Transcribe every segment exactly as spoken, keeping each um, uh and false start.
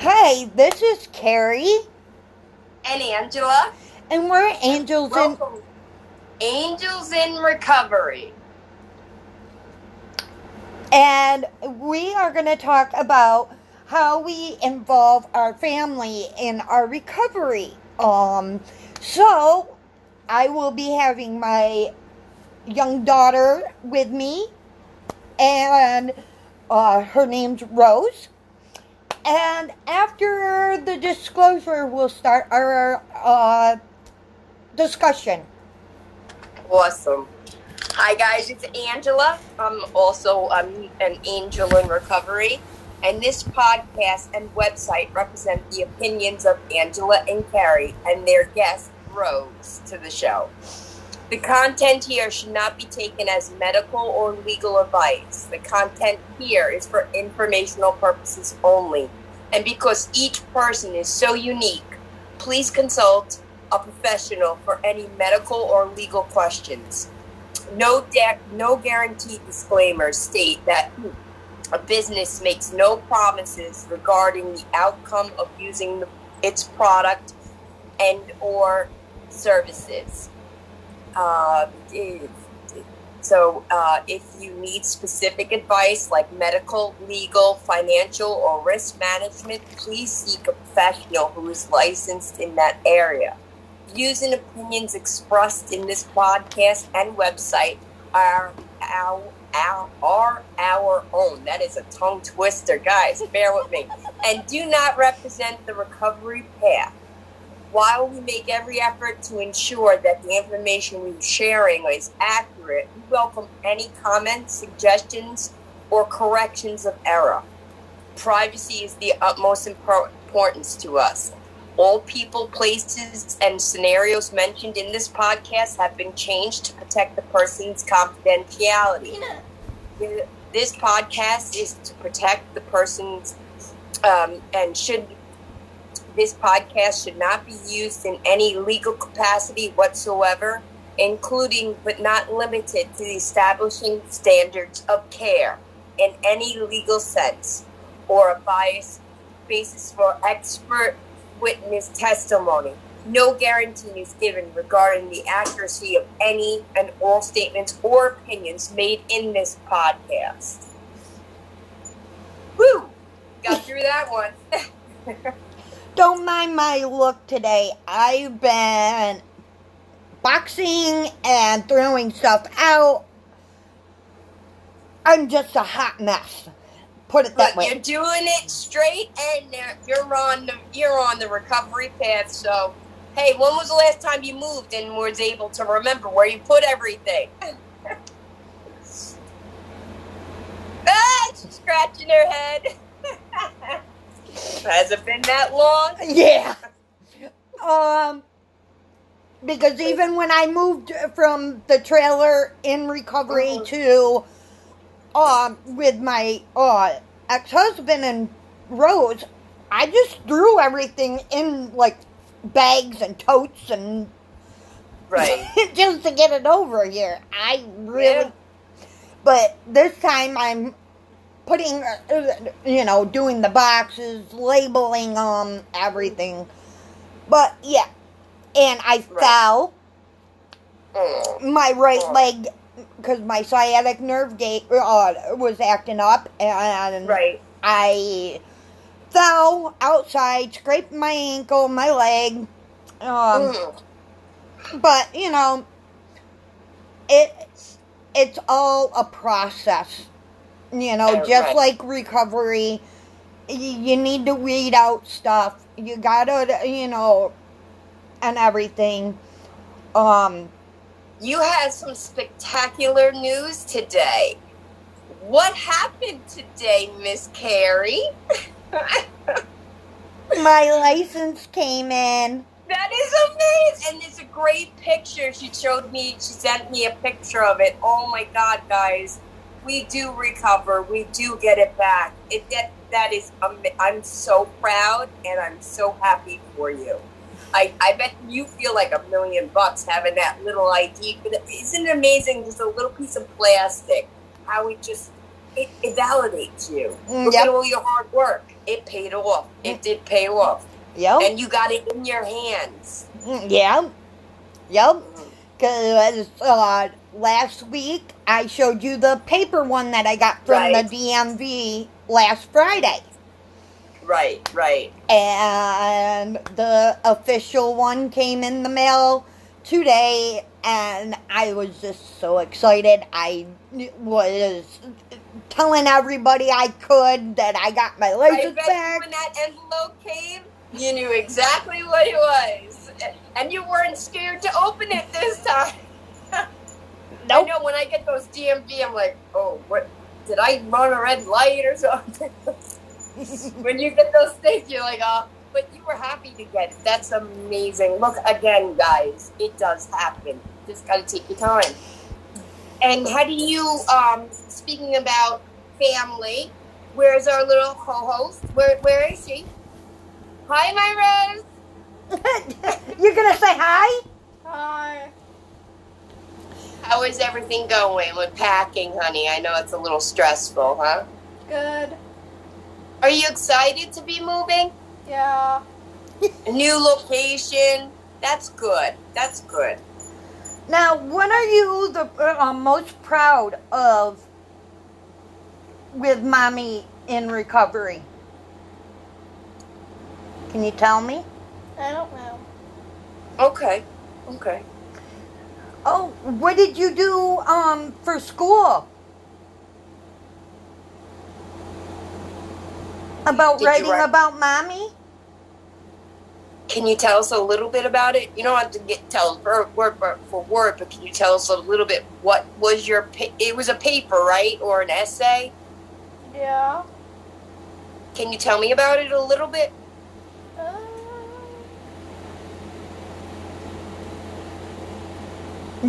Hi, this is Carrie. And Angela. And we're Angels in... Angels in Recovery. And we are going to talk about how we involve our family in our recovery. Um, so, I will be having my young daughter with me, and uh, her name's Rose. And after the disclosure, we'll start our uh, discussion. Awesome. Hi, guys. It's Angela. I'm also um, an angel in recovery. And this podcast and website represent the opinions of Angela and Carrie and their guest, Rose, to the show. The content here should not be taken as medical or legal advice. The content here is for informational purposes only. And because each person is so unique, please consult a professional for any medical or legal questions. No de- no guaranteed disclaimers state that a business makes no promises regarding the outcome of using the, its product and or services. Uh, so uh, if you need specific advice like medical, legal, financial, or risk management, please seek a professional who is licensed in that area. Views and opinions expressed in this podcast and website are our, our, are our own. That is a tongue twister, guys. Bear with me. And do not represent the recovery path. While we make every effort to ensure that the information we're sharing is accurate, we welcome any comments, suggestions, or corrections of error. Privacy is the utmost importance to us. All people, places, and scenarios mentioned in this podcast have been changed to protect the person's confidentiality. Yeah. This podcast is to protect the person's um, and should This podcast should not be used in any legal capacity whatsoever, including but not limited to the establishing standards of care in any legal sense or a bias basis for expert witness testimony. No guarantee is given regarding the accuracy of any and all statements or opinions made in this podcast. Woo! Got through that one. Don't mind my look today. I've been boxing and throwing stuff out. I'm just a hot mess. Put it that but way. You're doing it straight, and you're on the you're on the recovery path. So, hey, when was the last time you moved and was able to remember where you put everything? ah, she's scratching her head. Has it been that long? Yeah. Um, because even when I moved from the trailer in recovery to, um, with my uh, ex-husband and Rose, I just threw everything in, like, bags and totes and... Right. just to get it over here. I really... Yeah. But this time I'm... putting, you know, doing the boxes, labeling um everything. But, yeah. And I right. fell. Oh. My right oh. leg, because my sciatic nerve gate uh, was acting up. And right. I fell outside, scraped my ankle, my leg. Um, mm. But, you know, it it's all a process. You know, just right. like recovery, you need to weed out stuff. You gotta, you know, and everything. Um, you had some spectacular news today. What happened today, Miss Carrie? My license came in. That is amazing. And there's a great picture. She showed me, she sent me a picture of it. Oh, my God, guys. We do recover. We do get it back. It that that is. Um, I'm so proud and I'm so happy for you. I I bet you feel like a million bucks having that little I D. Isn't it amazing? Just a little piece of plastic. How it just it, it validates you. Look yep. at all your hard work. it paid off. It did pay off. Yep. And you got it in your hands. Yeah. Yep. Because uh, last week I showed you the paper one that I got from right. the D M V last Friday. Right, right. And the official one came in the mail today, and I was just so excited. I was telling everybody I could that I got my license back. I bet you when that envelope came, you knew exactly what it was. And you weren't scared to open it this time. Nope. I know when I get those D M V, I'm like, oh, what? Did I run a red light or something? When you get those things, you're like, oh. But you were happy to get it. That's amazing. Look, again, guys, it does happen. Just got to take your time. And how do you, um, speaking about family, where's our little co-host? Where, where is she? Hi, my Rose. You're going to say hi? Hi. How is everything going with packing, honey? I know it's a little stressful, huh? Good. Are you excited to be moving? Yeah. A new location. That's good. That's good. Now, what are you the uh, most proud of with Mommy in Recovery? Can you tell me? I don't know. Okay. Okay. Oh, what did you do um for school? About did writing about Mommy? Can you tell us a little bit about it? You don't have to get tell word, word for word, but can you tell us a little bit? What was your? It was a paper, right, or an essay? Yeah. Can you tell me about it a little bit? Uh...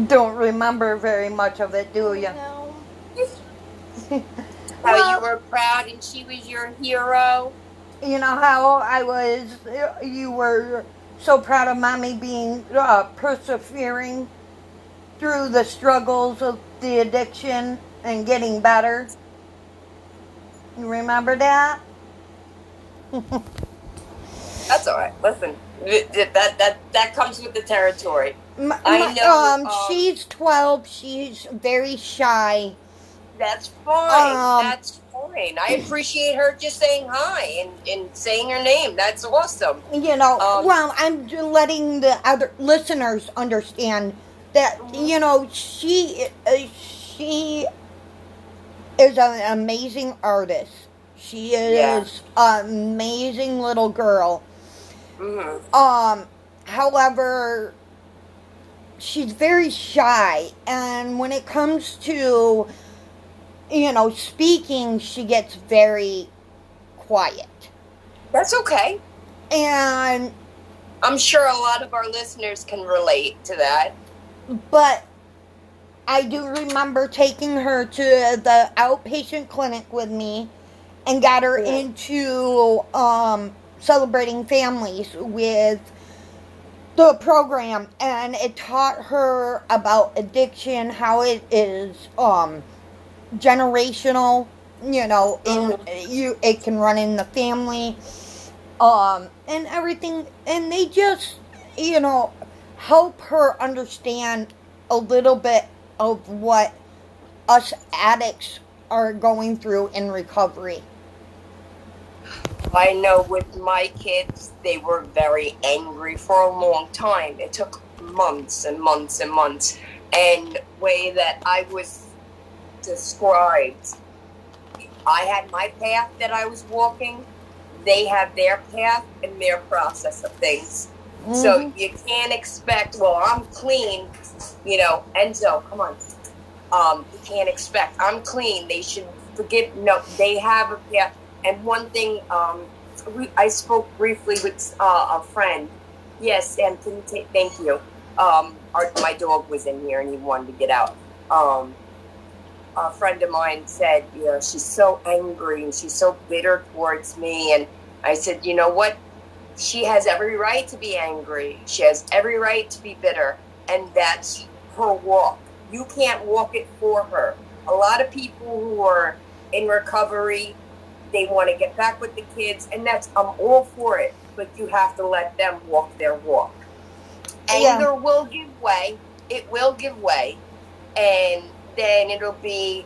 Don't remember very much of it, do you? No. How well, you were proud and she was your hero. You know how I was, you were so proud of Mommy being uh, persevering through the struggles of the addiction and getting better. You remember that? That's all right. Listen, that that that comes with the territory. My, I know. Um, um, she's twelve. She's very shy. That's fine. Um, That's fine. I appreciate her just saying hi and, and saying her name. That's awesome. You know, um, well, I'm letting the other listeners understand that, you know, she, she is an amazing artist. She is yeah. an amazing little girl. Mm-hmm. Um, however, she's very shy. And when it comes to... you know, speaking, she gets very quiet. That's okay. And I'm sure a lot of our listeners can relate to that. But I do remember taking her to the outpatient clinic with me and got her yeah. into um, Celebrating Families with the program. And it taught her about addiction, how it is... um. generational, you know, in you it can run in the family, um, and everything, and they just, you know, help her understand a little bit of what us addicts are going through in recovery. I know with my kids, they were very angry for a long time. It took months and months and months, and the way that I was described. I had my path that I was walking. They have their path and their process of things. Mm-hmm. So you can't expect, well, I'm clean, you know, Enzo, come on. Um, you can't expect, I'm clean. They should forgive. No, they have a path. And one thing, um, I spoke briefly with uh, a friend. Yes, and thank you. Um, our, my dog was in here and he wanted to get out. Um, A friend of mine said, you know, she's so angry and she's so bitter towards me. And I said, you know what? She has every right to be angry. She has every right to be bitter. And that's her walk. You can't walk it for her. A lot of people who are in recovery, They want to get back with the kids, and that's, I'm all for it, but you have to let them walk their walk. Yeah. Anger will give way. It will give way. And then it'll be,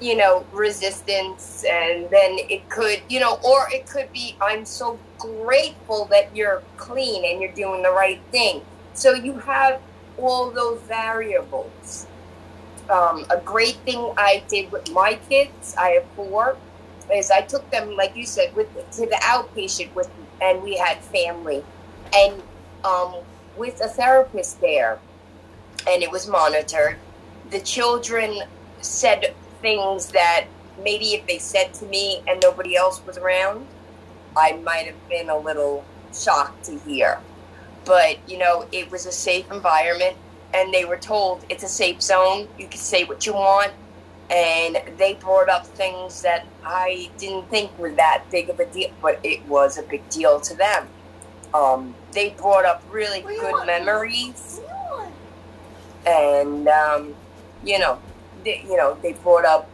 you know, resistance, and then it could, you know, or it could be, I'm so grateful that you're clean and you're doing the right thing. So you have all those variables. Um, a great thing I did with my kids, I have four, is I took them, like you said, with to the outpatient with, and we had family, and um, with a therapist there, and it was monitored. The children said things that maybe if they said to me and nobody else was around, I might have been a little shocked to hear. But, you know, it was a safe environment, and they were told it's a safe zone. You can say what you want. And they brought up things that I didn't think were that big of a deal, but it was a big deal to them. Um, they brought up really good memories. And, um, you know, they, you know, they brought up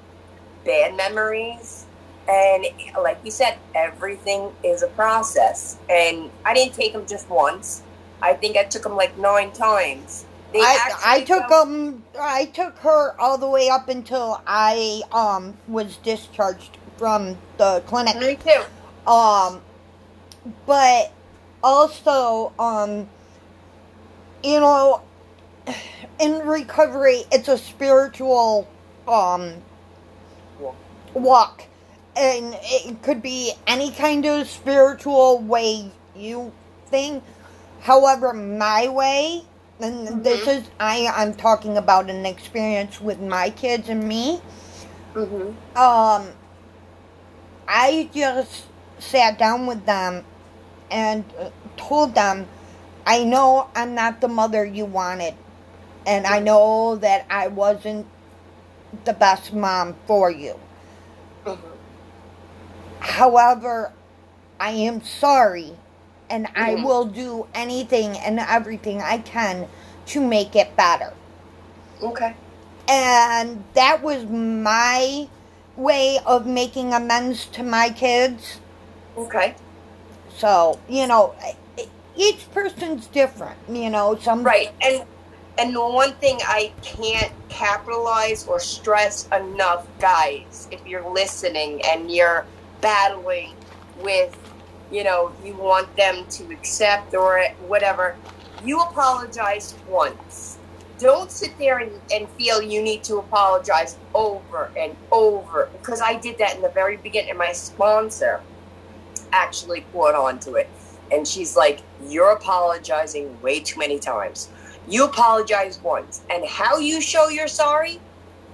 bad memories. And like you said, everything is a process. And I didn't take them just once. I think I took them like nine times. They I, I took um I took her all the way up until I um was discharged from the clinic. Me too. Um, but also um, you know, in recovery, it's a spiritual um walk. And it could be any kind of spiritual way you think. However, my way, and mm-hmm. this is, I, I'm talking about an experience with my kids and me. Mm-hmm. Um, I just sat down with them and told them, I know I'm not the mother you wanted. And I know that I wasn't the best mom for you. Mm-hmm. However, I am sorry, and mm-hmm. I will do anything and everything I can to make it better. Okay. And that was my way of making amends to my kids. Okay. So, you know, each person's different, you know. Some Right. And, and the one thing I can't capitalize or stress enough, guys, if you're listening and you're battling with, you know, you want them to accept or whatever, you apologize once. Don't sit there and, and feel you need to apologize over and over, because I did that in the very beginning, and my sponsor actually caught on to it, and she's like, you're apologizing way too many times. You apologize once, and how you show you're sorry,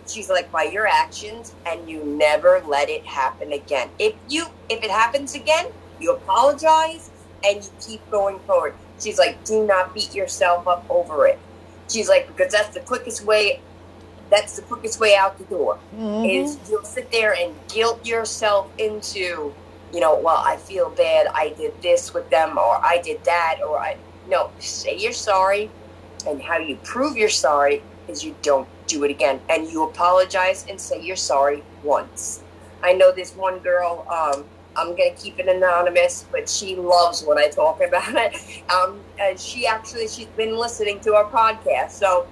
she's like, by your actions, and you never let it happen again. If you, if it happens again, you apologize, and you keep going forward. She's like, do not beat yourself up over it. She's like, because that's the quickest way, that's the quickest way out the door, mm-hmm. is you'll sit there and guilt yourself into, you know, well, I feel bad, I did this with them, or I did that, or I, no, say you're sorry, and how you prove you're sorry is you don't do it again, and you apologize and say you're sorry once. I know this one girl, um, I'm going to keep it anonymous, but she loves when I talk about it. Um, and she actually, she's been listening to our podcast, so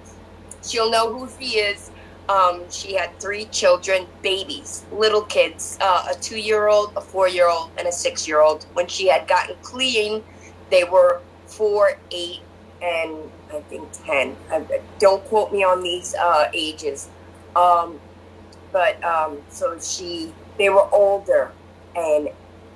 she'll know who she is. Um, she had three children, babies, little kids, uh, a two-year-old, a four-year-old, and a six-year-old. When she had gotten clean, they were four, eight, and I think ten. Don't quote me on these uh, ages. Um, but um, so she, they were older, and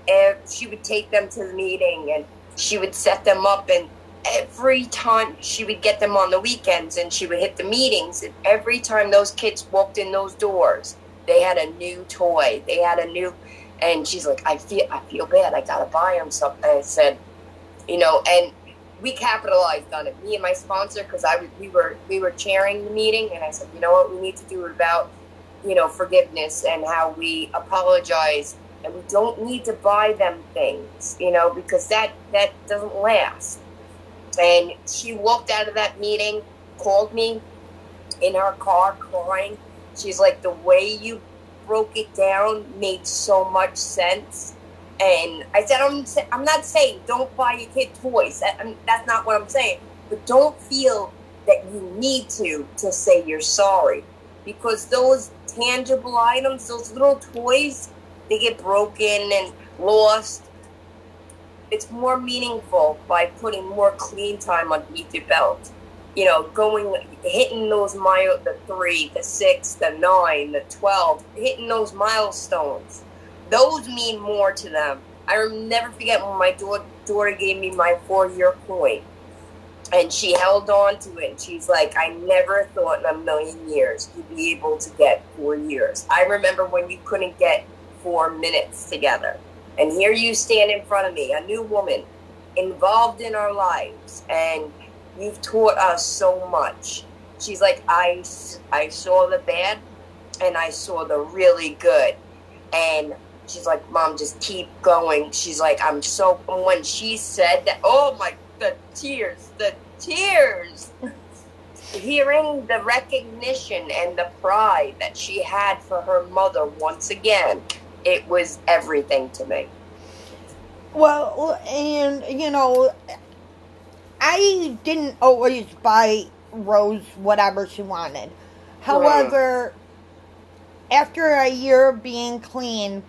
ev- she would take them to the meeting, and she would set them up, and every time she would get them on the weekends, and she would hit the meetings, and every time those kids walked in those doors, they had a new toy. They had a new, and she's like, I feel, I feel bad. I got to buy them something. I said, you know, and we capitalized on it, me and my sponsor, because I was, we were we were chairing the meeting, and I said, you know what, we need to do about, you know, forgiveness and how we apologize, and we don't need to buy them things, you know, because that that doesn't last. And she walked out of that meeting, called me in her car crying. She's like, the way you broke it down made so much sense. And I said, I'm, I'm not saying don't buy your kid toys. I, I mean, that's not what I'm saying. But don't feel that you need to, to say you're sorry. Because those tangible items, those little toys, they get broken and lost. It's more meaningful by putting more clean time underneath your belt. You know, going, hitting those mile, the three, the six, the nine, the twelve, hitting those milestones. Those mean more to them. I'll never forget when my daughter gave me my four-year coin. And she held on to it. And she's like, I never thought in a million years you'd be able to get four years. I remember when you couldn't get four minutes together. And here you stand in front of me, a new woman involved in our lives. And you've taught us so much. She's like, I, I saw the bad and I saw the really good. And she's like, Mom, just keep going. She's like, I'm so, and when she said that, oh my, the tears, the tears. Hearing the recognition and the pride that she had for her mother once again, it was everything to me. Well, and, you know, I didn't always buy Rose whatever she wanted. However, mm. after a year of being clean,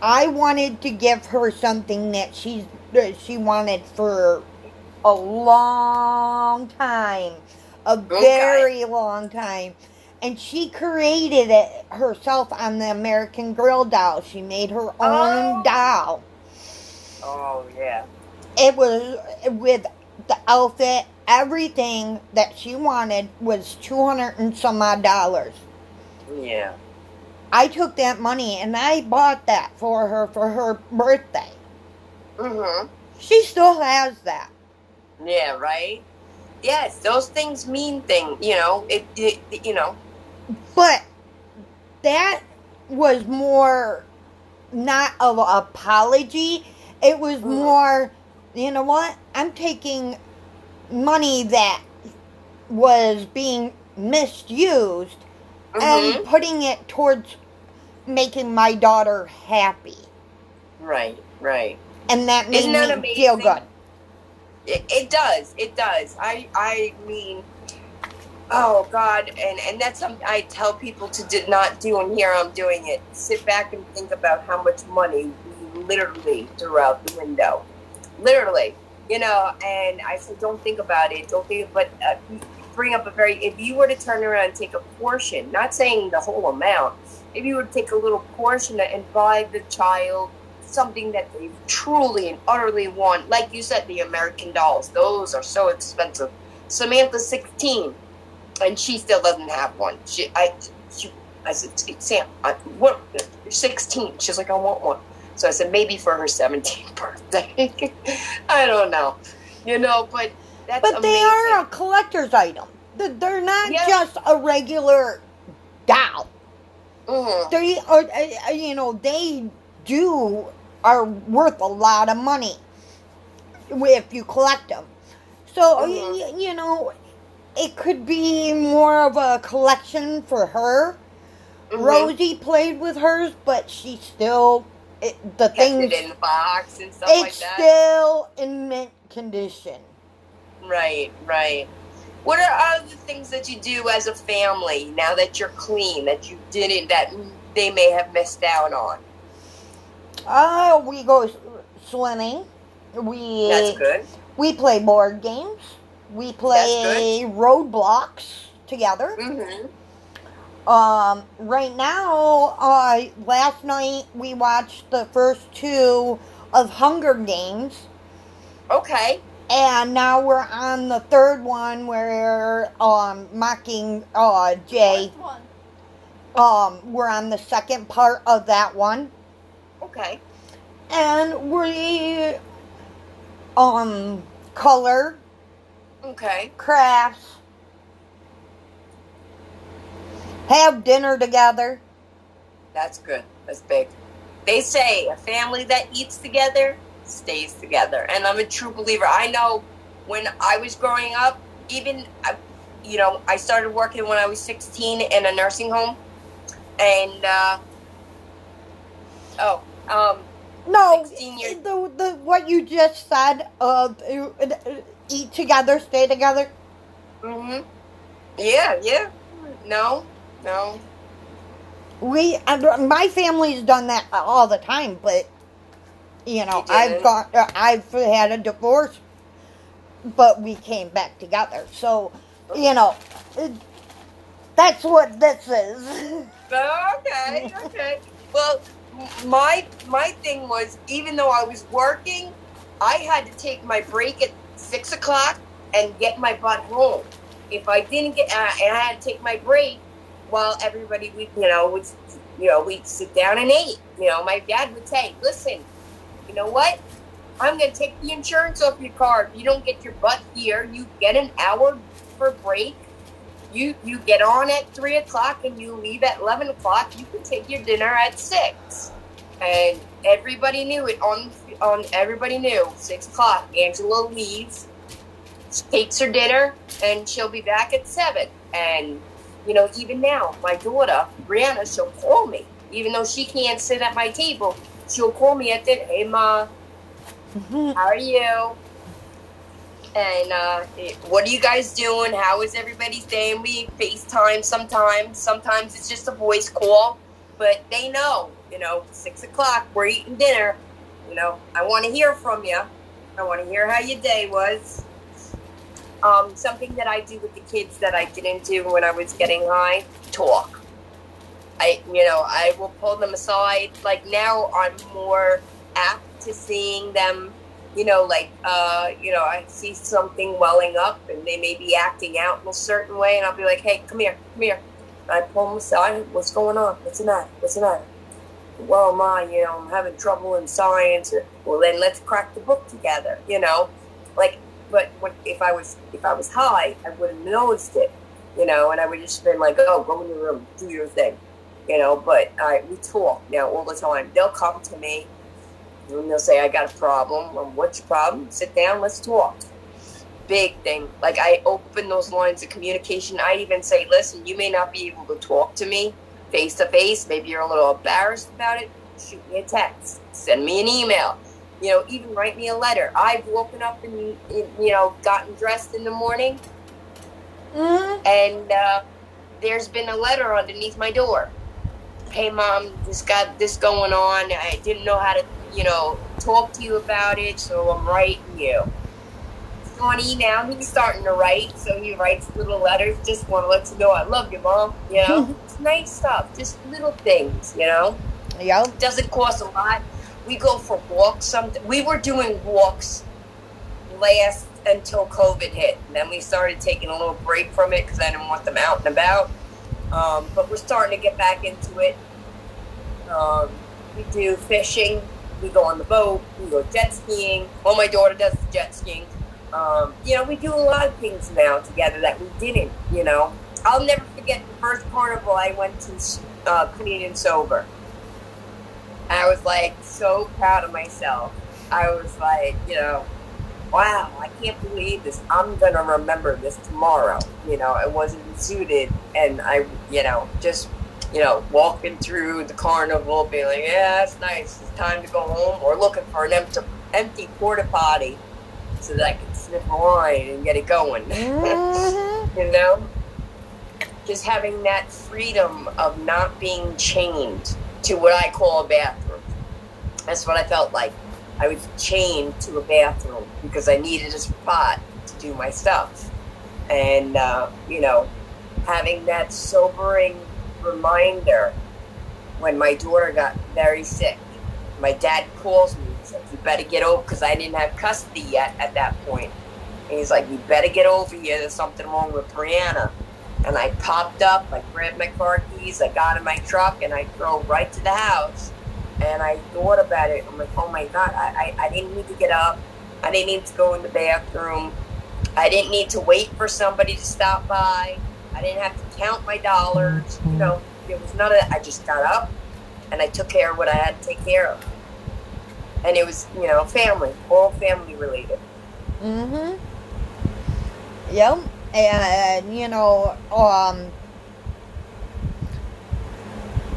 I wanted to give her something that she's that she wanted for a long time, a okay. very long time. And she created it herself on the American Girl doll. She made her own oh. doll. Oh, yeah. It was with the outfit, everything that she wanted was two hundred and some odd dollars. Yeah. I took that money and I bought that for her for her birthday. Mm-hmm. She still has that. Yeah, right? Yes, those things mean things, you know, it, it, you know. But that was more not of an apology. It was mm-hmm. more, you know what, I'm taking money that was being misused mm-hmm. and putting it towards making my daughter happy. Right, right. And that made that me feel good. It, it does. It does. I I mean, oh, God. And, and that's something I tell people to do, not do, and here I'm doing it. Sit back and think about how much money we literally threw out the window. Literally. You know, and I said, don't think about it. Don't think, but uh, bring up a very, if you were to turn around and take a portion, not saying the whole amount, if you were to take a little portion and buy the child something that they truly and utterly want. Like you said, the American dolls. Those are so expensive. Samantha's sixteen, and she still doesn't have one. She, I, she, I said, Sam, I, what? You're sixteen. She's like, I want one. So I said, maybe for her seventeenth birthday. I don't know. You know, but that's But amazing. They are a collector's item. They're not yes. just a regular doll. Mm-hmm. They are, you know, they do are worth a lot of money if you collect them. So, mm-hmm. you, you know, it could be more of a collection for her. Mm-hmm. Rosie played with hers, but she still, it, the Gets things, it in the box and stuff like that. It's still in mint condition. Right, right. What are other things that you do as a family now that you're clean, that you didn't, that they may have missed out on? Uh, we go swimming. We That's good. We play board games. We play roadblocks together. Mm-hmm. Um, right now, uh, last night we watched the first two of Hunger Games. Okay. And now we're on the third one where um Mockingjay. Uh, Jay. Um, we're on the second part of that one. Okay. And we, um, color. Okay. Crafts. Have dinner together. That's good. That's big. They say a family that eats together stays together. And I'm a true believer. I know when I was growing up, even, you know, I started working when I was sixteen in a nursing home. and uh, oh, um, no, sixteen years the the what you just said of uh, eat together, stay together. Mhm. Yeah, yeah. No, no. We, my family's done that all the time, but you know, you I've gone, I've had a divorce, but we came back together. So, you know, it, that's what this is. Okay, okay. Well, my my thing was, even though I was working, I had to take my break at six o'clock and get my butt home. If I didn't get, uh, and I had to take my break. Well, everybody, we, you know, would, you know, we'd sit down and eat. You know, my dad would say, "Listen, you know what? I'm going to take the insurance off your car. If you don't get your butt here, you get an hour for break. You you get on at three o'clock and you leave at eleven o'clock. You can take your dinner at six." And everybody knew it. On on everybody knew six o'clock. Angela leaves, takes her dinner, and she'll be back at seven. And you know, even now, my daughter, Brianna, she'll call me. Even though she can't sit at my table, she'll call me at dinner. Hey, Ma, mm-hmm. how are you? And uh, what are you guys doing? How is everybody's day? And we FaceTime sometimes. Sometimes it's just a voice call. But they know, you know, six o'clock, we're eating dinner. You know, I want to hear from you. I want to hear how your day was. Um, something that I do with the kids that I didn't do when I was getting high, talk. I, you know, I will pull them aside. Like now I'm more apt to seeing them, you know, like, uh, you know, I see something welling up and they may be acting out in a certain way. And I'll be like, hey, come here, come here. I pull them aside. What's going on? What's the matter? What's the matter? Well, Ma, you know, I'm having trouble in science. Well, then let's crack the book together, you know, like. But when, if I was if I was high, I would have noticed it, you know, and I would have just been like, oh, go in your room, do your thing, you know. But I, we talk now all the time. They'll come to me and they'll say, I got a problem. Well, what's your problem? Sit down, let's talk. Big thing. Like I open those lines of communication. I even say, listen, you may not be able to talk to me face to face. Maybe you're a little embarrassed about it. Shoot me a text. Send me an email. You know, even write me a letter. I've woken up and, you know, gotten dressed in the morning. Mm-hmm. And uh, there's been a letter underneath my door. Hey, Mom, this got this going on. I didn't know how to, you know, talk to you about it, so I'm writing you. Johnny now, he's starting to write, so he writes little letters. Just want to let you know I love you, Mom. You know, it's nice stuff. Just little things, you know. Yeah. Doesn't cost a lot. We go for walks. Some we were doing walks last until COVID hit. And then we started taking a little break from it because I didn't want them out and about. Um, but we're starting to get back into it. Um, we do fishing. We go on the boat. We go jet skiing. Well, my daughter does the jet skiing. Um, you know, we do a lot of things now together that we didn't. You know, I'll never forget the first carnival I went to uh, clean and sober. I was, like, so proud of myself. I was like, you know, wow, I can't believe this. I'm going to remember this tomorrow. You know, I wasn't suited. And I, you know, just, you know, walking through the carnival, being like, yeah, it's nice. It's time to go home. Or looking for an empty, empty porta potty so that I can sniff a line and get it going. Mm-hmm. You know? Just having that freedom of not being chained to what I call a bathroom. That's what I felt like. I was chained to a bathroom because I needed a spot to do my stuff. And, uh, you know, having that sobering reminder when my daughter got very sick. My dad calls me and says, you better get over, because I didn't have custody yet at that point. And he's like, you better get over here. There's something wrong with Brianna. And I popped up, I grabbed my car keys, I got in my truck, and I drove right to the house. And I thought about it. I'm like, oh, my God, I, I, I didn't need to get up. I didn't need to go in the bathroom. I didn't need to wait for somebody to stop by. I didn't have to count my dollars. You know, there was none of that. I just got up, and I took care of what I had to take care of. And it was, you know, family, all family related. Mm-hmm. Yep. And, you know, um,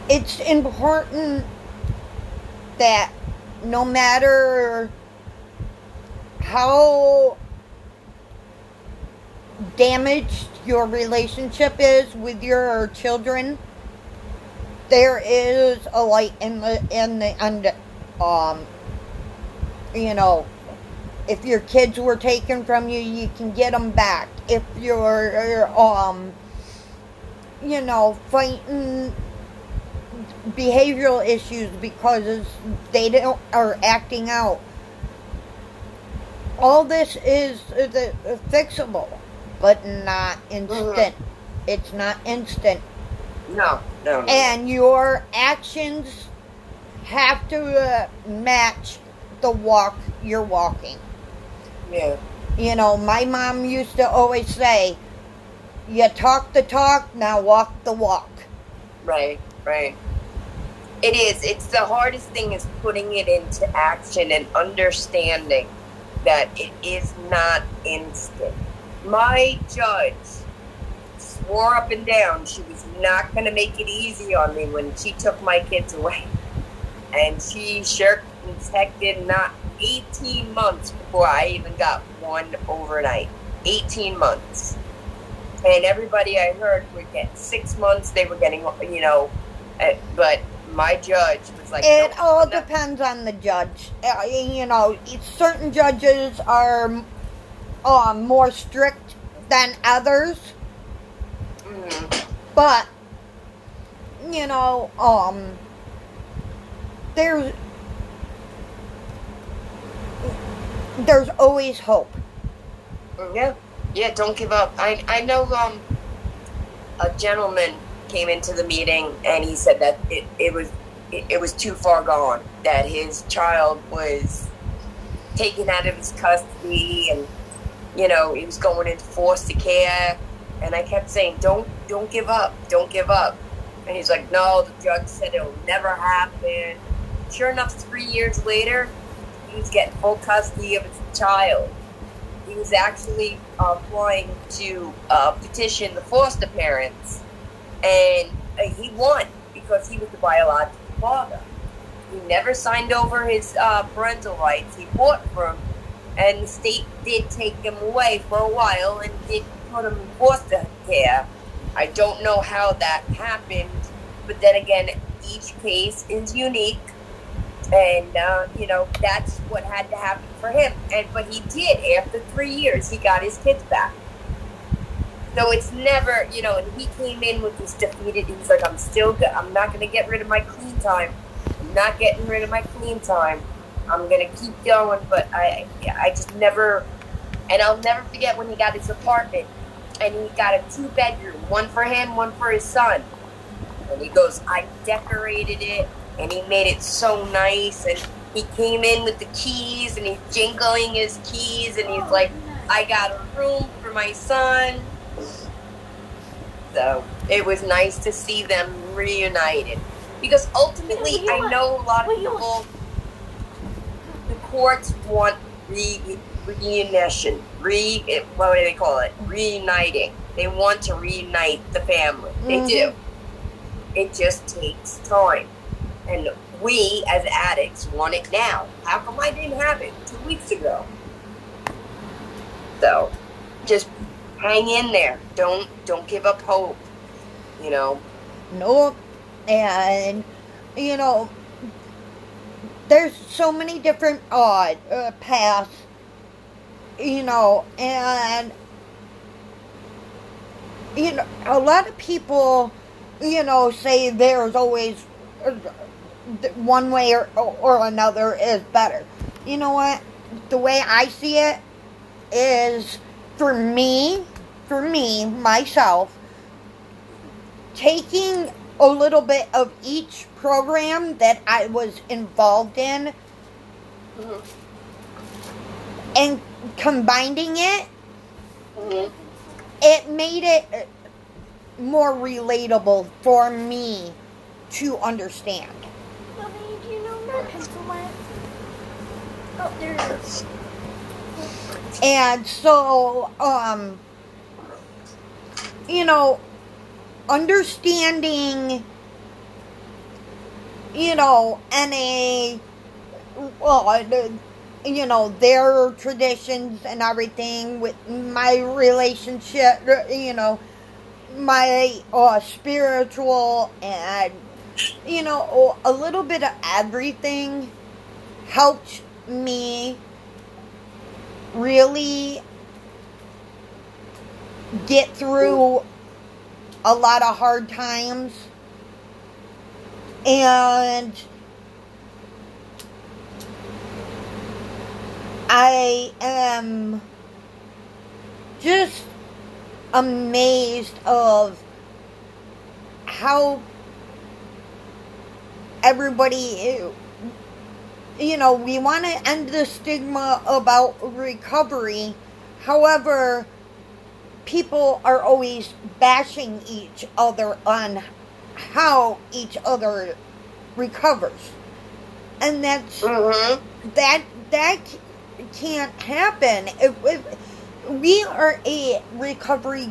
it's important that no matter how damaged your relationship is with your children, there is a light in the in the end. Um, you know, if your kids were taken from you, you can get them back. If you're um, you know, fighting behavioral issues because they don't are acting out, all this is fixable, but not instant. Mm-hmm. It's not instant. No, no, no. And your actions have to uh, match the walk you're walking. Yeah. You know, my mom used to always say, you talk the talk, now walk the walk. Right, right. It is. It's the hardest thing is putting it into action and understanding that it is not instant. My judge swore up and down she was not going to make it easy on me when she took my kids away. And she shirked and teched not eighteen months before I even got one overnight. eighteen months. And everybody I heard would get six months. They were getting, you know, but my judge was like... It nope, all nothing. Depends on the judge. You know, certain judges are uh, more strict than others. Mm-hmm. But, you know, um... There's, there's always hope. Yeah, yeah. Don't give up. I, I know. Um, a gentleman came into the meeting and he said that it, it was it, it was too far gone. That his child was taken out of his custody, and you know he was going into foster care. And I kept saying, don't don't give up. Don't give up. And he's like, no. The judge said it'll never happen. Sure enough, three years later, he was getting full custody of his child. He was actually uh, applying to uh, petition the foster parents, and uh, he won because he was the biological father. He never signed over his uh, parental rights. He fought for him, and the state did take him away for a while and did put him in foster care. I don't know how that happened, but then again, each case is unique. And, uh, you know, that's what had to happen for him. And but he did. After three years, he got his kids back. So it's never, you know, and he came in with this defeated, he's like, I'm still good. I'm not going to get rid of my clean time. I'm not getting rid of my clean time. I'm going to keep going, but I, I just never, and I'll never forget when he got his apartment. And he got a two-bedroom, one for him, one for his son. And he goes, I decorated it, and he made it so nice. And he came in with the keys, and he's jingling his keys, and he's like, I got a room for my son. So it was nice to see them reunited. Because ultimately, I know a lot of people, the courts want reunion. Reunition, re what do they call it? Reuniting. They want to reunite the family. They mm-hmm. do. It just takes time, and we as addicts want it now. How come I didn't have it two weeks ago? So, just hang in there. Don't don't give up hope. You know. No, and you know, there's so many different odd uh, uh, paths. You know, and, you know, a lot of people, you know, say there's always one way or, or another is better. You know what? The way I see it is, for me, for me, myself, taking a little bit of each program that I was involved in and combining it, mm-hmm. it made it more relatable for me to understand. Mommy, do you know where my pencil went? Oh, there it is. And so, um, you know, understanding you know, any, well, you know, their traditions and everything with my relationship, you know, my uh, spiritual and, you know, a little bit of everything helped me really get through a lot of hard times. And I am just amazed of how everybody, you know, we want to end the stigma about recovery. However, people are always bashing each other on how each other recovers. And that's, mm-hmm. that, that can't happen. If, if we are a recovery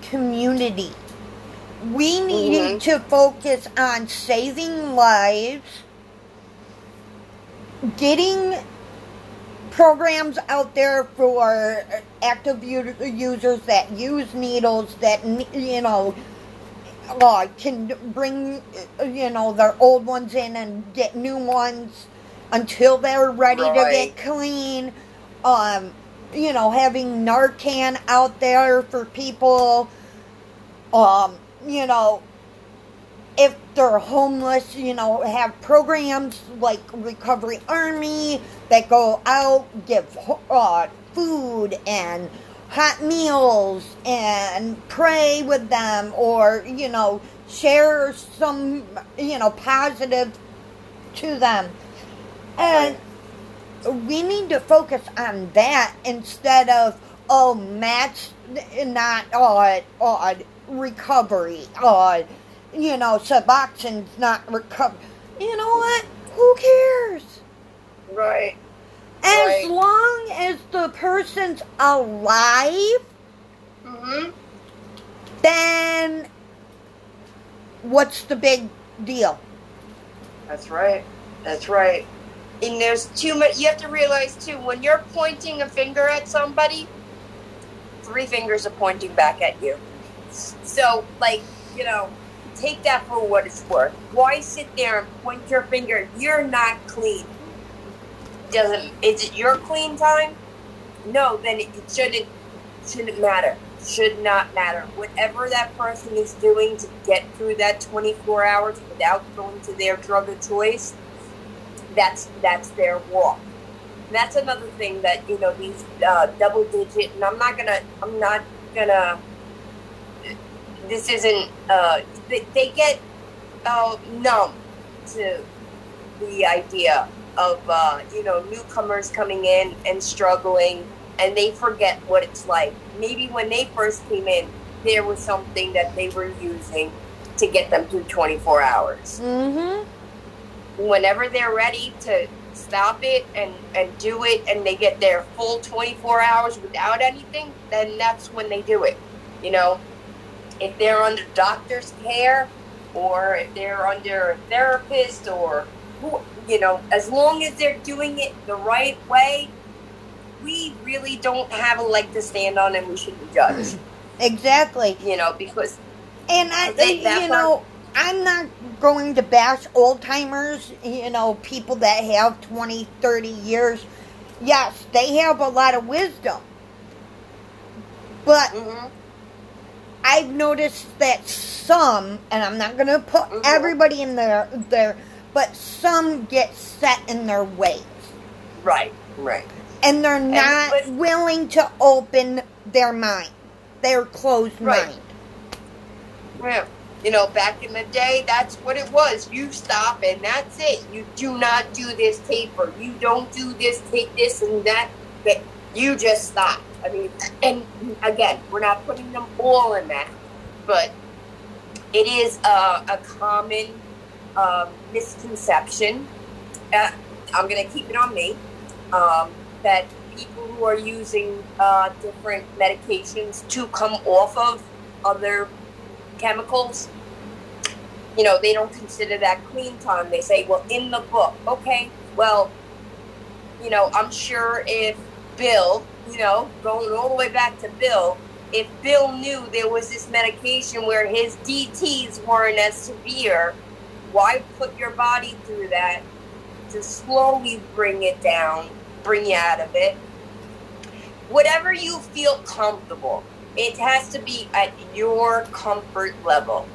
community. We need mm-hmm. to focus on saving lives, getting programs out there for active users that use needles, that, you know, uh, can bring, you know, their old ones in and get new ones until they're ready right. to get clean. Um, you know, having Narcan out there for people. Um, you know, if they're homeless, you know, have programs like Recovery Army that go out, give uh, food and hot meals and pray with them, or, you know, share some, you know, positive to them. And we need to focus on that instead of, oh, Matt's not uh, uh, recovery, uh, you know, Suboxone's not recovery. You know what? Who cares? Right. As right. long as the person's alive, mm-hmm. then what's the big deal? That's right. That's right. And there's too much, you have to realize too, when you're pointing a finger at somebody, three fingers are pointing back at you. So, like, you know, take that for what it's worth. Why sit there and point your finger? You're not clean. Doesn't, is it your clean time? No, then it shouldn't, shouldn't matter. Should not matter. Whatever that person is doing to get through that twenty-four hours without going to their drug of choice, That's that's their walk. And that's another thing that, you know, these uh, double digit. And I'm not gonna. I'm not gonna. This isn't. Uh, they, they get uh, numb to the idea of uh, you know, newcomers coming in and struggling, and they forget what it's like. Maybe when they first came in, there was something that they were using to get them through twenty-four hours. Mm-hmm. Whenever they're ready to stop it and, and do it, and they get their full twenty-four hours without anything, then that's when they do it. You know, if they're under doctor's care, or if they're under a therapist, or, you know, as long as they're doing it the right way, we really don't have a leg to stand on, and we shouldn't judge. Exactly. You know, because... And I think, you know... I'm not going to bash old-timers, you know, people that have twenty, thirty years. Yes, they have a lot of wisdom. But mm-hmm. I've noticed that some, and I'm not going to put mm-hmm. everybody in there, there, but some get set in their ways. Right, right. And they're not and, but, willing to open their mind, their closed right. mind. Yeah. You know, back in the day, that's what it was. You stop and that's it. You do not do this taper. You don't do this, take this and that. But you just stop. I mean, and again, we're not putting them all in that. But it is a, a common um, misconception. Uh, I'm going to keep it on me. Um, that people who are using uh, different medications to come off of other chemicals you know, they don't consider that clean time. They say, well, in the book. Okay, well, you know, I'm sure if Bill, you know, going all the way back to Bill, if Bill knew there was this medication where his D Ts weren't as severe, why put your body through that to slowly bring it down, bring you out of it? Whatever you feel comfortable, it has to be at your comfort level.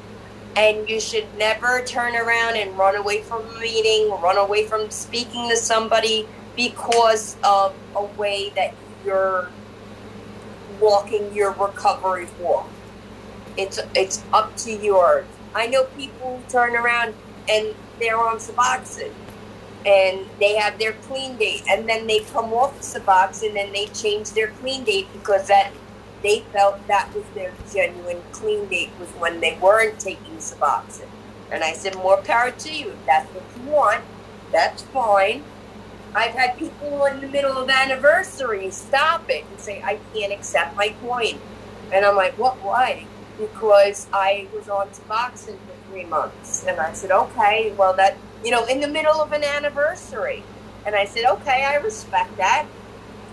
And you should never turn around and run away from a meeting, run away from speaking to somebody because of a way that you're walking your recovery walk. It's it's up to yours. I know people who turn around and they're on Suboxone and they have their clean date, and then they come off Suboxone and they change their clean date because that they felt that was their genuine clean date was when they weren't taking Suboxone. And I said, more power to you. If that's what you want, that's fine. I've had people in the middle of anniversaries stop it and say, I can't accept my coin. And I'm like, what? Why? Because I was on Suboxone for three months. And I said, okay, well, that, you know, in the middle of an anniversary. And I said, okay, I respect that.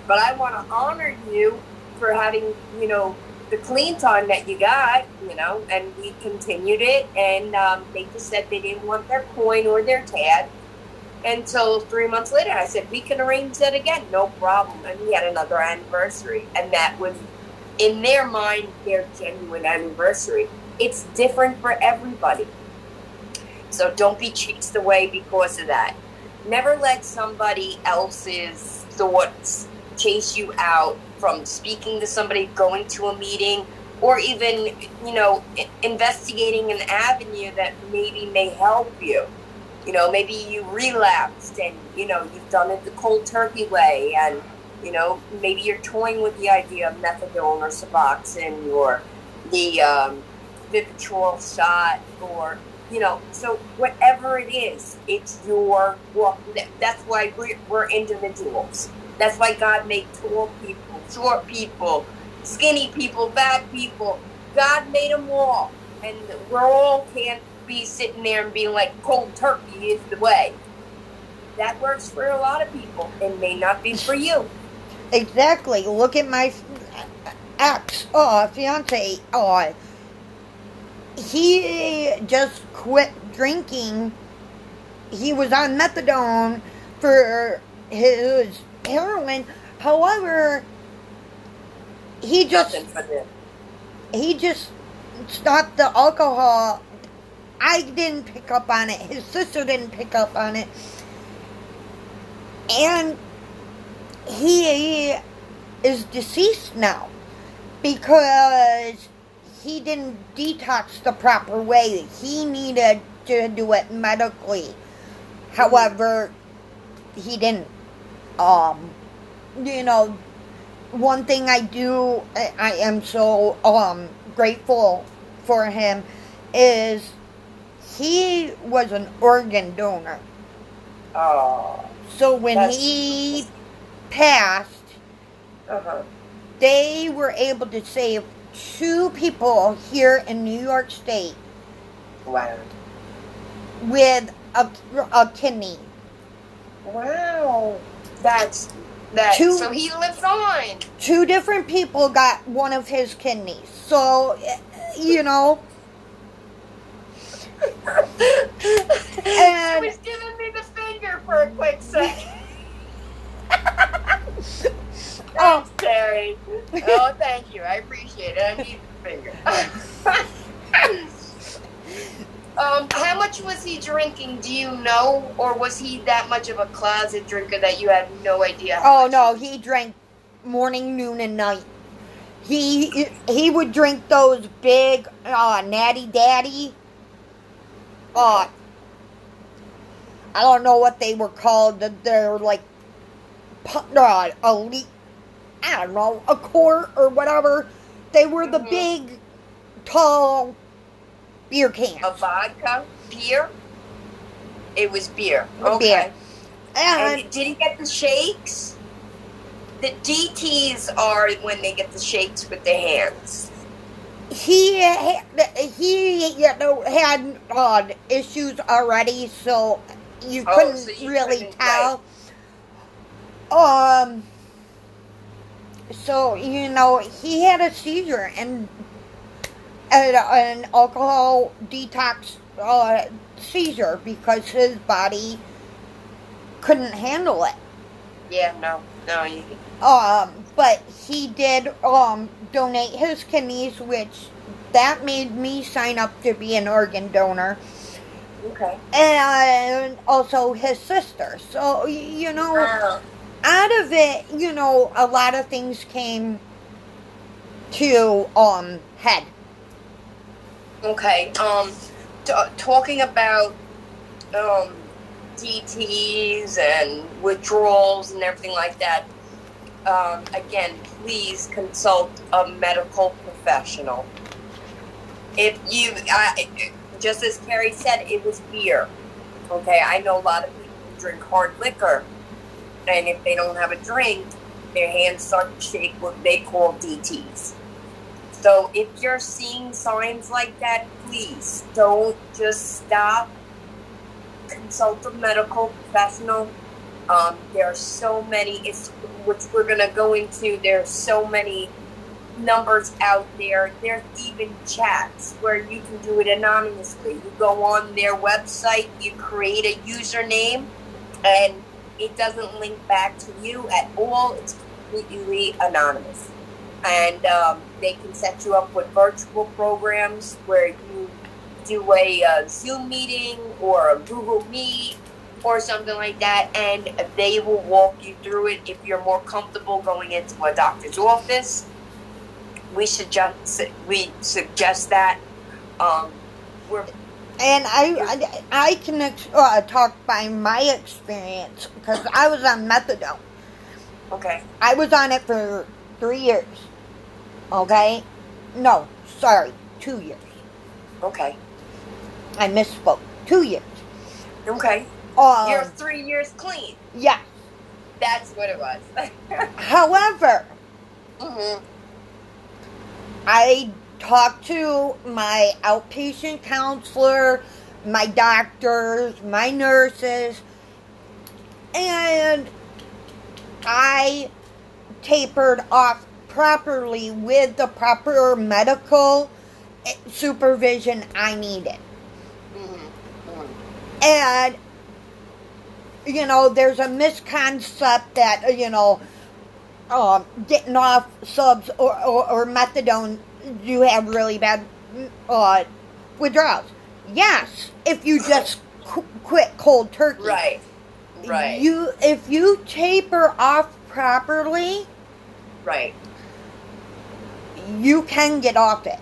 But I want to honor you for having, you know, the clean time that you got, you know, and we continued it. And um, they just said they didn't want their coin or their tag. Until three months later, I said, we can arrange that again, no problem. And we had another anniversary. And that was, in their mind, their genuine anniversary. It's different for everybody. So don't be chased away because of that. Never let somebody else's thoughts chase you out from speaking to somebody, going to a meeting, or even, you know, investigating an avenue that maybe may help you. You know, maybe you relapsed and, you know, you've done it the cold turkey way and, you know, maybe you're toying with the idea of methadone or Suboxone or the um, Vivitrol shot or, you know, so whatever it is, it's your walk. That's why we're, we're individuals. That's why God made tall people, short people, skinny people, fat people. God made them all. And we're all can't be sitting there and being like, cold turkey is the way. That works for a lot of people and may not be for you. Exactly. Look at my ex, oh, fiance, oh, he just quit drinking. He was on methadone for his heroin. However, he just he just stopped the alcohol. I didn't pick up on it. His sister didn't pick up on it. And he is deceased now because he didn't detox the proper way. He needed to do it medically. However, he didn't. Um, you know, one thing I do, I am so um grateful for him is he was an organ donor. Oh. So when he passed, uh-huh. they were able to save two people here in New York State. Wow. With a, a kidney. Wow. That's, that's two, so he lives on. Two different people got one of his kidneys. So, you know... And she was giving me the finger for a quick second. Oh, Terry. Oh, thank you. I appreciate it. I need the finger. um, how much was he drinking? Do you know, or was he that much of a closet drinker that you had no idea? How oh much? No, he drank morning, noon, and night. He he would drink those big uh, Natty Daddy. Uh, I don't know what they were called. They're like uh, elite, I don't know, a quart or whatever. They were the mm-hmm. big, tall beer cans. A vodka? Beer? It was beer. Okay. Beer. And, and did he get the shakes? The D Ts are when they get the shakes with their hands. he he you know, had uh, issues already, so you oh, couldn't so you really couldn't, tell. Right. Um. So you know he had a seizure and an, an alcohol detox uh, seizure because his body couldn't handle it. Yeah. No. No. You. Um. But he did um, donate his kidneys, which that made me sign up to be an organ donor. Okay. And also his sister. So, you know, uh-huh. out of it, you know, a lot of things came to um head. Okay. Um, t- talking about um, D Ts and withdrawals and everything like that, Um, again, please consult a medical professional. If you, I, just as Carrie said, it was beer. Okay, I know a lot of people drink hard liquor, and if they don't have a drink, their hands start to shake, what they call D Ts. So if you're seeing signs like that, please don't just stop. Consult a medical professional. Um, there are so many, it's, which we're going to go into, there's so many numbers out there. There's even chats where you can do it anonymously. You go on their website, you create a username, and it doesn't link back to you at all. It's completely anonymous. And um, they can set you up with virtual programs where you do a uh, Zoom meeting or a Google Meet or something like that, and they will walk you through it. If you're more comfortable going into a doctor's office, we suggest we suggest that. Um, we're and I I can uh, talk by my experience because I was on methadone. Okay. I was on it for three years. Okay. No, sorry, two years. Okay. I misspoke. Two years. Okay. Um, You're three years clean. Yeah. That's what it was. However, mm-hmm. I talked to my outpatient counselor, my doctors, my nurses, and I tapered off properly with the proper medical supervision I needed. Mm-hmm. Mm-hmm. And you know, there's a misconcept that, you know, um, getting off subs or, or, or methadone, you have really bad uh, withdrawals. Yes, if you just qu- quit cold turkey. Right, right. You, if you taper off properly, right, you can get off it.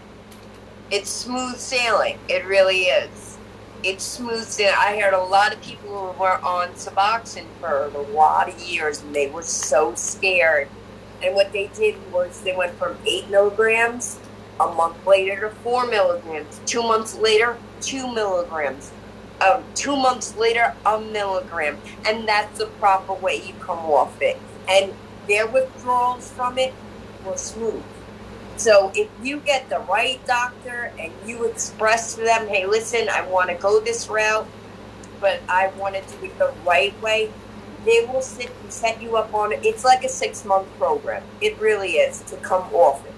It's smooth sailing. It really is. It smooths in. I heard a lot of people who were on Suboxone for a lot of years, and they were so scared. And what they did was they went from eight milligrams a month later to four milligrams. Two months later, two milligrams. Um, two months later, a milligram. And that's the proper way you come off it. And their withdrawals from it were smooth. So if you get the right doctor and you express to them, hey, listen, I want to go this route, but I want to do it the right way, they will sit and set you up on it. It's like a six-month program. It really is, to come off it.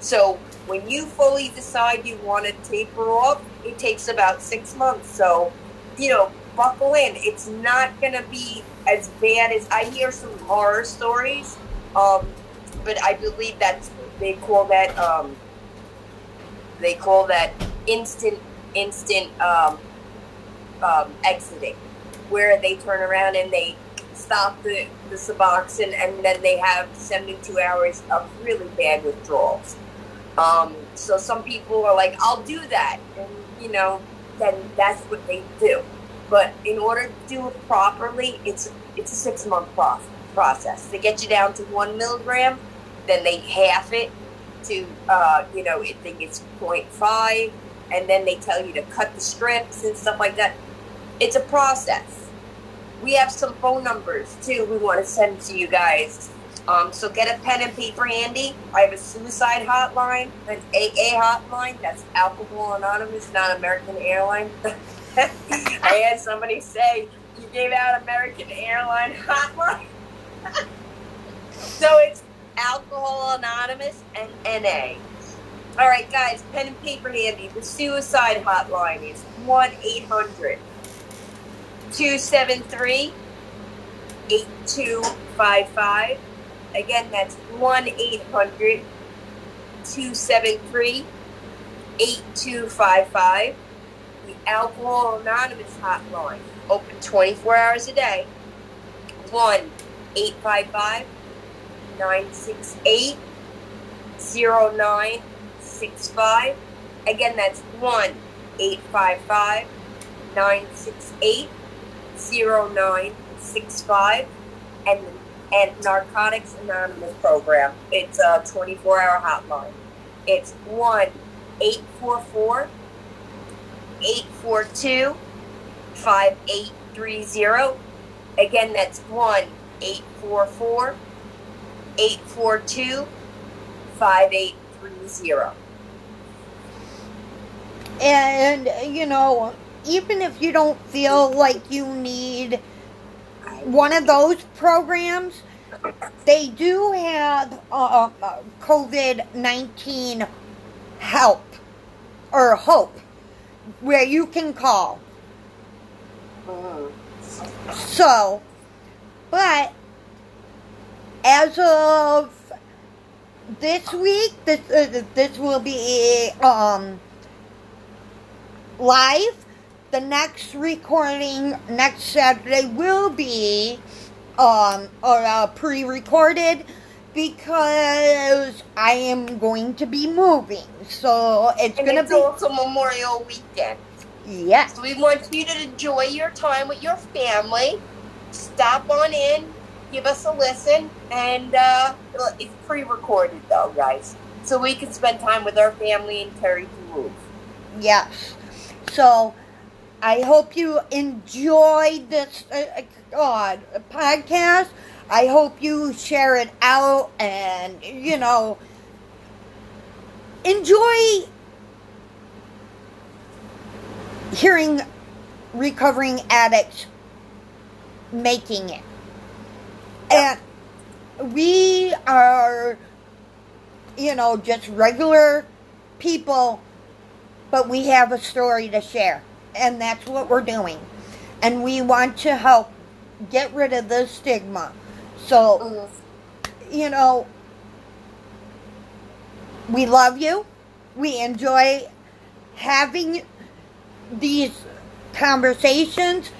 So when you fully decide you want to taper off, it takes about six months. So, you know, buckle in. It's not going to be as bad as I hear some horror stories, um, but I believe that's They call that um, they call that instant instant um, um, exiting, where they turn around and they stop the, the Suboxone, and then they have seventy-two hours of really bad withdrawals. Um, so some people are like, "I'll do that," and you know, then that's what they do. But in order to do it properly, it's it's a six month process. They get you down to one milligram. Then they half it to, uh, you know, I think it's point five, and then they tell you to cut the strips and stuff like that. It's a process. We have some phone numbers, too, we want to send to you guys Um, so get a pen and paper handy. I have a suicide hotline, an A A hotline. That's Alcohol Anonymous, not American Airlines. I had somebody say, you gave out American Airline hotline? So it's Alcohol Anonymous and N A. All right, guys, pen and paper handy. The suicide hotline is one eight hundred two seven three eight two five five. Again, that's one eight hundred two seven three eight two five five. The Alcohol Anonymous hotline, open twenty-four hours a day, one eight five five nine six eight zero nine six five. Again, that's one eight five five nine six eight zero nine six five. And the and Narcotics Anonymous program, it's a twenty-four hour hotline. It's one eight four four eight four two five eight three zero. Again, that's one eight four four eight four two five eight three zero. And, you know, even if you don't feel like you need one of those programs, they do have uh, COVID nineteen help or hope where you can call. Mm-hmm. So, but as of this week, this uh, this will be um live. The next recording next Saturday will be um, or, uh, pre-recorded because I am going to be moving. So it's going to be also Memorial Weekend. Yes. So we want you to enjoy your time with your family. Stop on in, give us a listen, and uh, it's pre-recorded though, guys. So we can spend time with our family and carry the move. Yes. So I hope you enjoyed this uh, uh, podcast. I hope you share it out and, you know, enjoy hearing recovering addicts making it. And we are, you know, just regular people, but we have a story to share. And that's what we're doing. And we want to help get rid of the stigma. So, you know, we love you. We enjoy having these conversations.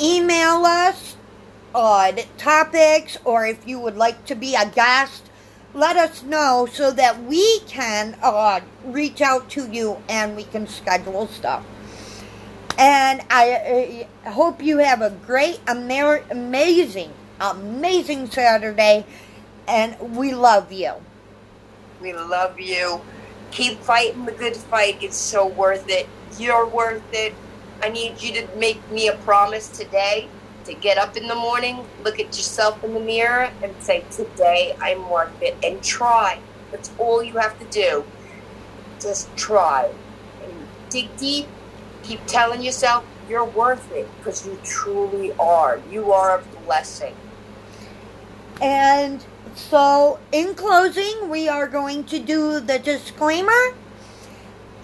Email us on topics, or if you would like to be a guest, let us know so that we can uh, reach out to you and we can schedule stuff. And I uh, hope you have a great, amer- amazing, amazing Saturday. And we love you. We love you. Keep fighting the good fight. It's so worth it. You're worth it. I need you to make me a promise today to get up in the morning, look at yourself in the mirror, and say, today I'm worth it. And try. That's all you have to do. Just try. And dig deep. Keep telling yourself you're worth it, because you truly are. You are a blessing. And so, in closing, we are going to do the disclaimer.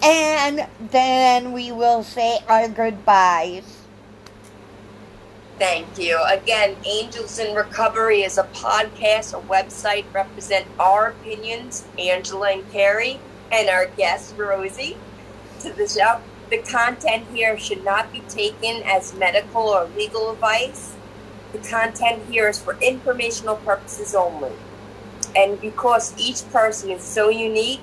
And then we will say our goodbyes. Thank you. Again, Angels in Recovery is a podcast, a website, represent our opinions, Angela and Carrie, and our guest, Rosie, to the show. The content here should not be taken as medical or legal advice. The content here is for informational purposes only. And because each person is so unique,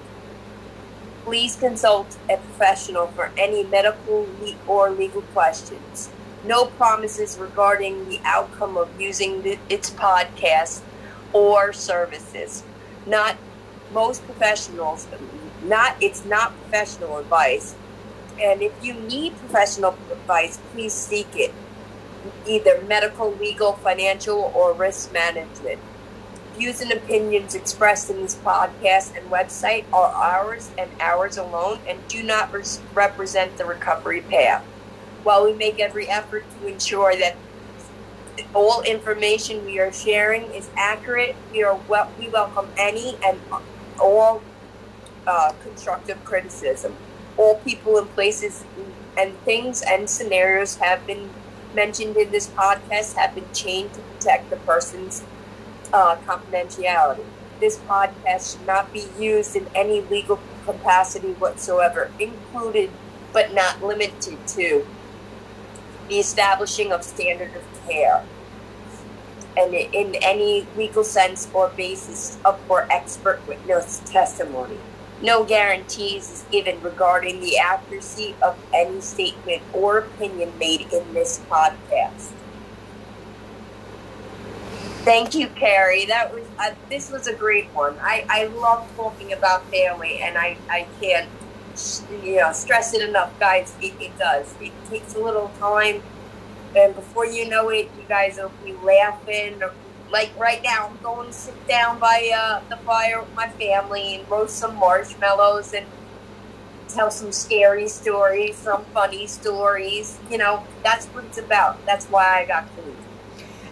please consult a professional for any medical or legal questions. No promises regarding the outcome of using the, its podcast or services. Not most professionals, not it's not professional advice. And if you need professional advice, please seek it, either medical, legal, financial, or risk management. views and opinions expressed in this podcast and website are ours and ours alone and do not res- represent the recovery path. While we make every effort to ensure that all information we are sharing is accurate, we are wel- we welcome any and all uh, constructive criticism. All people and places and things and scenarios have been mentioned in this podcast have been changed to protect the person's uh, confidentiality. This podcast should not be used in any legal capacity whatsoever, included but not limited to the establishing of standard of care and in any legal sense or basis of for expert witness testimony. No guarantees is given regarding the accuracy of any statement or opinion made in this podcast. Thank you, Carrie. That was uh, this was a great one. I, I love talking about family, and I, I can't you know stress it enough, guys. It, it does. It takes a little time, and before you know it, you guys will be laughing. Like right now, I'm going to sit down by uh, the fire with my family and roast some marshmallows and tell some scary stories, some funny stories. You know, that's what it's about. That's why I got food.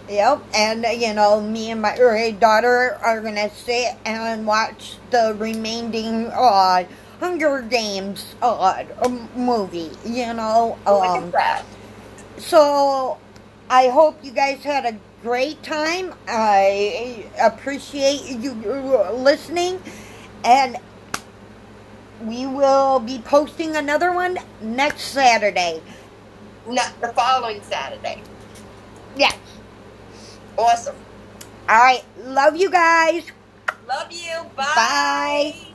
Yep, and, you know, me and my daughter are going to sit and watch the remaining uh, Hunger Games uh, movie, you know. Um, what is that? So, I hope you guys had a great time. I appreciate you listening, and we will be posting another one next Saturday. Not the following Saturday. Yes. Awesome. All right. Love you guys. Love you. Bye. Bye.